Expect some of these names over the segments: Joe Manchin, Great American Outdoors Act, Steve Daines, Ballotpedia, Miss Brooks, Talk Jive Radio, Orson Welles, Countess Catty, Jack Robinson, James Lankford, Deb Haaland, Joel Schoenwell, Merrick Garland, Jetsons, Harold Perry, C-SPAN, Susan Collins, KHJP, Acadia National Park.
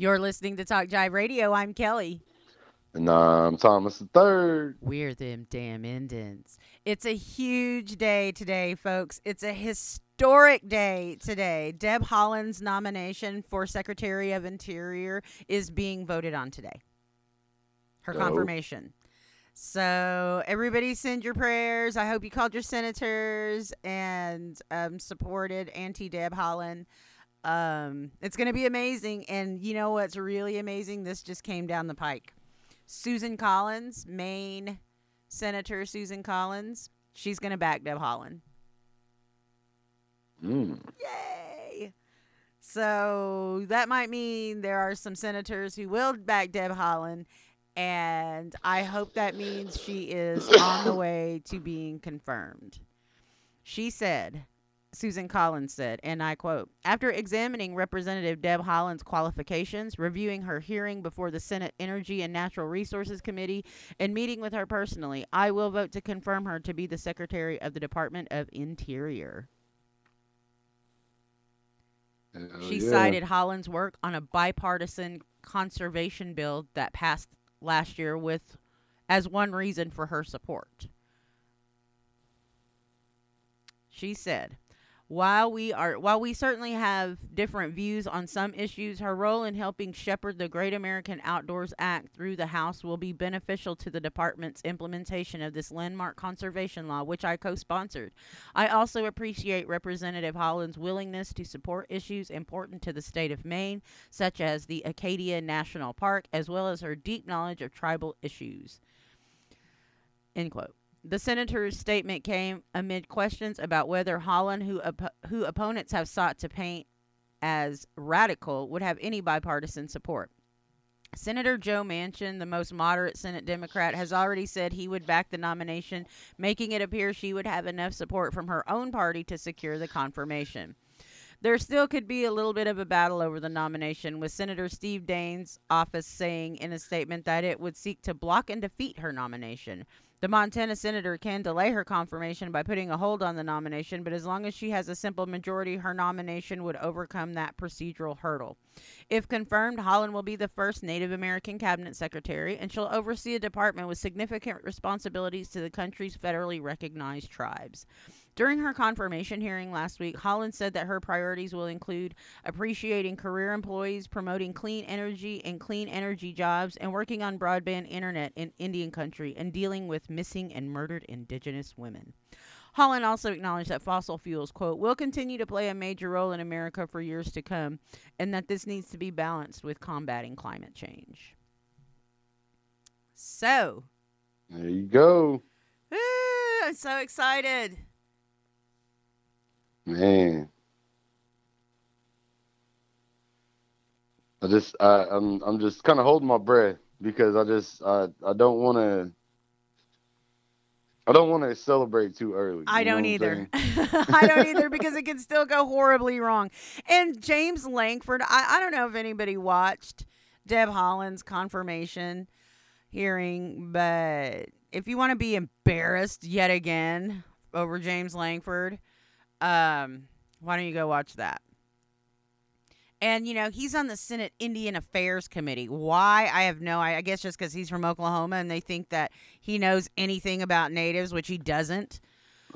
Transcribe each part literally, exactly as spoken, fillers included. You're listening to Talk Jive Radio. I'm Kelly. And I'm Thomas the Third. We're them damn Indians. It's a huge day today, folks. It's a historic day today. Deb Haaland's nomination for Secretary of Interior is being voted on today. Her Dope. confirmation. So everybody send your prayers. I hope you called your senators and um, supported Auntie Deb Haaland. Um, it's going to be amazing. And you know what's really amazing? This just came down the pike. Susan Collins, Maine Senator Susan Collins, she's going to back Deb Haaland. Mm. Yay! So that might mean there are some senators who will back Deb Haaland. And I hope that means she is on the way to being confirmed. She said, Susan Collins said, and I quote, "After examining Representative Deb Haaland's qualifications, reviewing her hearing before the Senate Energy and Natural Resources Committee, and meeting with her personally, I will vote to confirm her to be the Secretary of the Department of Interior." Hell she yeah. cited Haaland's work on a bipartisan conservation bill that passed last year with as one reason for her support. She said, while we are while we certainly have different views on some issues, her role in helping shepherd the Great American Outdoors Act through the House will be beneficial to the department's implementation of this landmark conservation law, which I co-sponsored. I also appreciate Representative Haaland's willingness to support issues important to the state of Maine, such as the Acadia National Park, as well as her deep knowledge of tribal issues." End quote. The senator's statement came amid questions about whether Haaland, who op- who opponents have sought to paint as radical, would have any bipartisan support. Senator Joe Manchin, the most moderate Senate Democrat, has already said he would back the nomination, making it appear she would have enough support from her own party to secure the confirmation. There still could be a little bit of a battle over the nomination, with Senator Steve Daines' office saying in a statement that it would seek to block and defeat her nomination. The Montana senator can delay her confirmation by putting a hold on the nomination, but as long as she has a simple majority, her nomination would overcome that procedural hurdle. If confirmed, Haaland will be the first Native American cabinet secretary, and she'll oversee a department with significant responsibilities to the country's federally recognized tribes. During her confirmation hearing last week, Haaland said that her priorities will include appreciating career employees, promoting clean energy and clean energy jobs, and working on broadband internet in Indian country and dealing with missing and murdered Indigenous women. Haaland also acknowledged that fossil fuels, quote, "will continue to play a major role in America for years to come, and that this needs to be balanced with combating climate change." So. There you go. Ooh, I'm so excited. Man, I just I, I'm I'm just kind of holding my breath because I just I I don't want to I don't want to celebrate too early. I don't either. I don't either because it can still go horribly wrong. And James Lankford, I I don't know if anybody watched Deb Haaland's confirmation hearing, but if you want to be embarrassed yet again over James Lankford, Um, why don't you go watch that? And, you know, he's on the Senate Indian Affairs Committee. Why? I have no idea. I guess just because he's from Oklahoma and they think that he knows anything about natives, which he doesn't.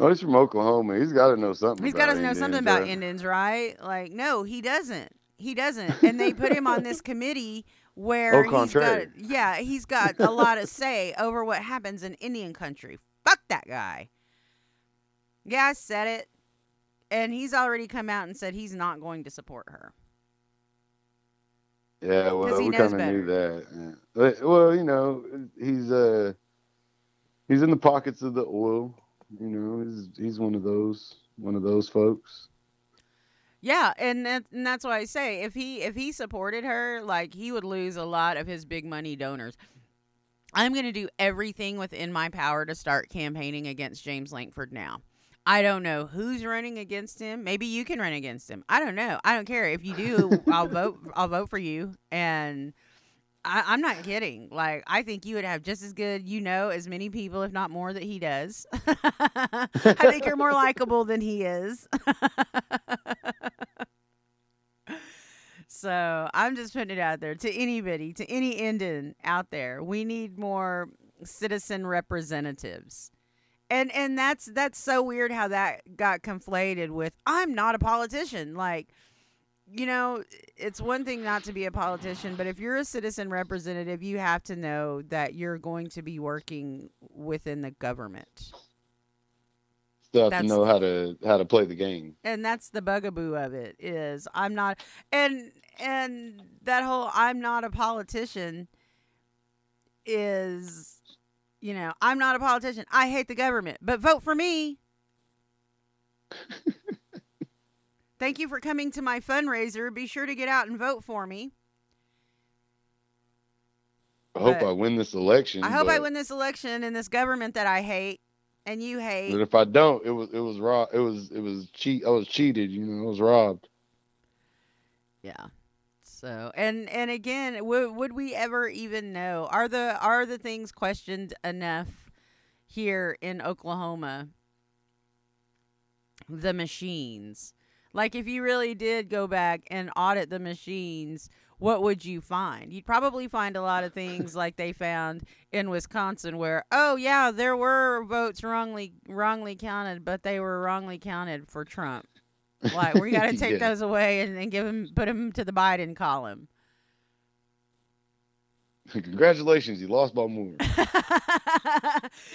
Oh, he's from Oklahoma. He's got to know something. He's got to know something about Indians, right? Like, no, he doesn't. He doesn't. And they put him on this committee where he's got, yeah, he's got a lot of say over what happens in Indian country. Fuck that guy. Yeah, I said it. And he's already come out and said he's not going to support her. Yeah, well, we kind of knew that. Yeah. But, well, you know, he's uh, he's in the pockets of the oil. You know, he's he's one of those one of those folks. Yeah, and that, and that's why I say if he if he supported her, like he would lose a lot of his big money donors. I'm going to do everything within my power to start campaigning against James Lankford now. I don't know who's running against him. Maybe you can run against him. I don't know. I don't care. If you do, I'll vote. I'll vote for you. And I, I'm not kidding. Like, I think you would have just as good, you know, as many people, if not more, that he does. I think you're more likable than he is. So I'm just putting it out there to anybody, to any Indian out there. We need more citizen representatives. And and that's that's so weird how that got conflated with, I'm not a politician. Like, you know, it's one thing not to be a politician, but if you're a citizen representative, you have to know that you're going to be working within the government. You have to know how to how to play the game. And that's the bugaboo of it is I'm not and and that whole I'm not a politician is, you know, I'm not a politician. I hate the government, but vote for me. Thank you for coming to my fundraiser. Be sure to get out and vote for me. I hope but I win this election. I hope I win this election and this government that I hate. And you hate. But if I don't, it was it was rob. It was it was cheat. I was cheated. You know, I was robbed. Yeah. So and and again, w- would we ever even know? Are the are the things questioned enough here in Oklahoma? The machines, like if you really did go back and audit the machines, what would you find? You'd probably find a lot of things like they found in Wisconsin where, oh, yeah, there were votes wrongly wrongly counted, but they were wrongly counted for Trump. Like, we got to take yeah. those away and then give them, put them to the Biden column. Congratulations, you lost by more.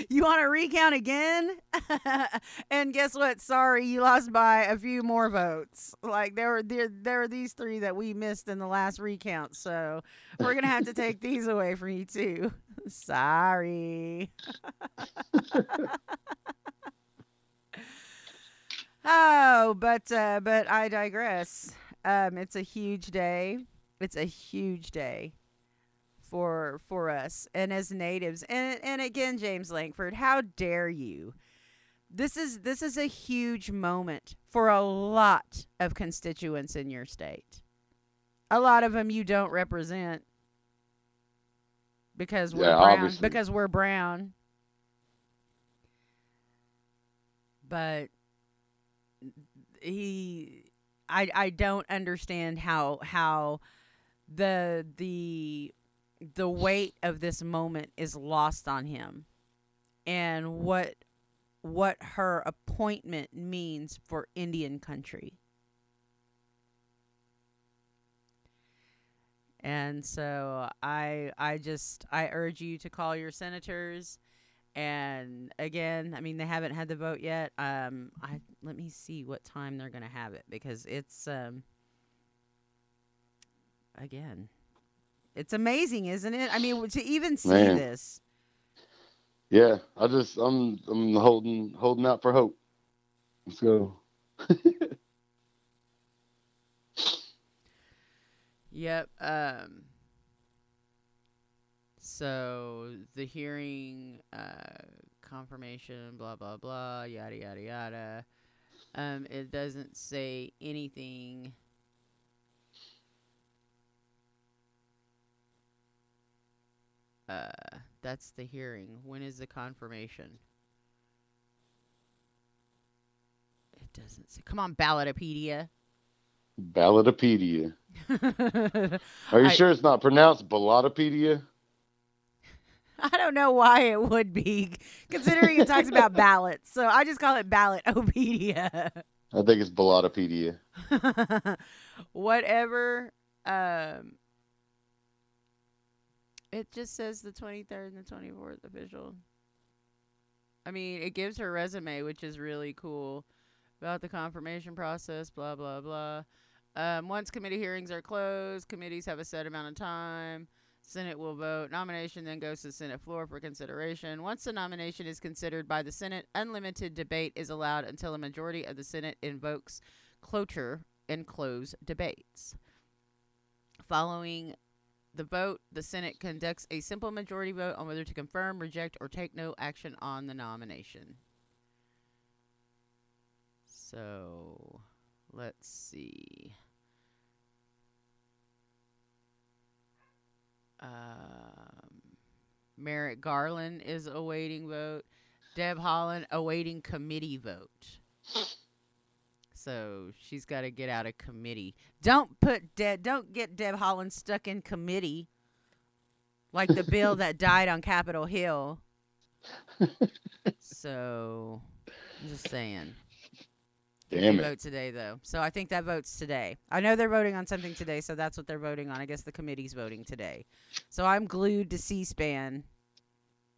You want to recount again? And guess what? Sorry, you lost by a few more votes. Like there were there, there were these three that we missed in the last recount, so we're gonna have to take these away from you too. Sorry. Oh, but uh, but I digress. Um, it's a huge day. It's a huge day. for for us and as natives. And and again, James Lankford, how dare you? This is this is a huge moment for a lot of constituents in your state. A lot of them you don't represent because we're yeah, brown obviously. because we're brown. But he I I don't understand how how the the the weight of this moment is lost on him and what what her appointment means for Indian country. And so I I just I urge you to call your senators. And again, I mean, they haven't had the vote yet. Um I let me see what time they're going to have it, because it's um again it's amazing, isn't it? I mean, to even see Man. this. Yeah, I just I'm I'm holding holding out for hope. Let's go. Yep. Um. So the hearing, uh, confirmation, blah blah blah, yada yada yada. Um, it doesn't say anything. Uh, that's the hearing. When is the confirmation? It doesn't say. Come on, Ballotpedia. Ballotpedia. Are you I, sure it's not pronounced Ballotpedia? I don't know why it would be, considering it talks about ballots. So I just call it Ballotpedia. I think it's Ballotpedia. Whatever. Um. It just says the twenty-third and the twenty-fourth official. I mean, it gives her resume, which is really cool, about the confirmation process, blah, blah, blah. Um, once committee hearings are closed, committees have a set amount of time. Senate will vote. Nomination then goes to the Senate floor for consideration. Once the nomination is considered by the Senate, unlimited debate is allowed until a majority of the Senate invokes cloture and close debates. Following the vote, the Senate conducts a simple majority vote on whether to confirm, reject, or take no action on the nomination. So, let's see. Um, Merrick Garland is awaiting vote. Deb Haaland awaiting committee vote. so she's got to get out of committee. Don't put De- don't get Deb Haaland stuck in committee, like the bill that died on Capitol Hill. So, I'm just saying. Damn it. They vote today, though. So I think that votes today. I know they're voting on something today, so that's what they're voting on. I guess the committee's voting today. So I'm glued to C-SPAN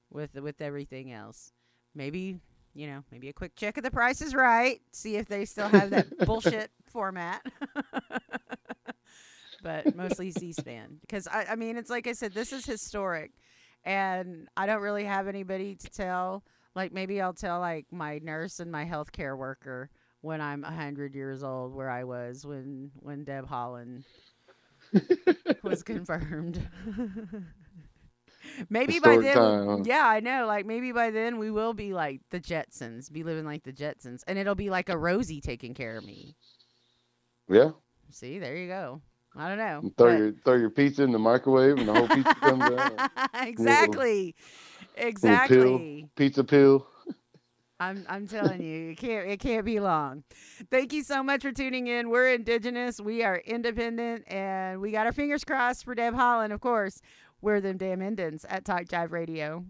with with everything else. Maybe, you know, maybe a quick check of The Price is Right. See if they still have that bullshit format. But mostly C-SPAN. Because, I, I mean, it's like I said, this is historic. And I don't really have anybody to tell. Like, maybe I'll tell, like, my nurse and my healthcare worker when I'm one hundred years old, where I was when, when Deb Haaland was confirmed. Maybe Historic by then, time, huh? yeah, I know. Like, maybe by then we will be like the Jetsons, be living like the Jetsons. And it'll be like a Rosie taking care of me. Yeah. See, there you go. I don't know. And throw but... your throw your pizza in the microwave and the whole pizza comes out. Exactly. Little, exactly. Little pill, pizza pill. I'm I'm telling you, it can't it can't be long. Thank you so much for tuning in. We're indigenous, we are independent, and we got our fingers crossed for Deb Haaland, of course. We're them damn Indians at Talk Jive Radio.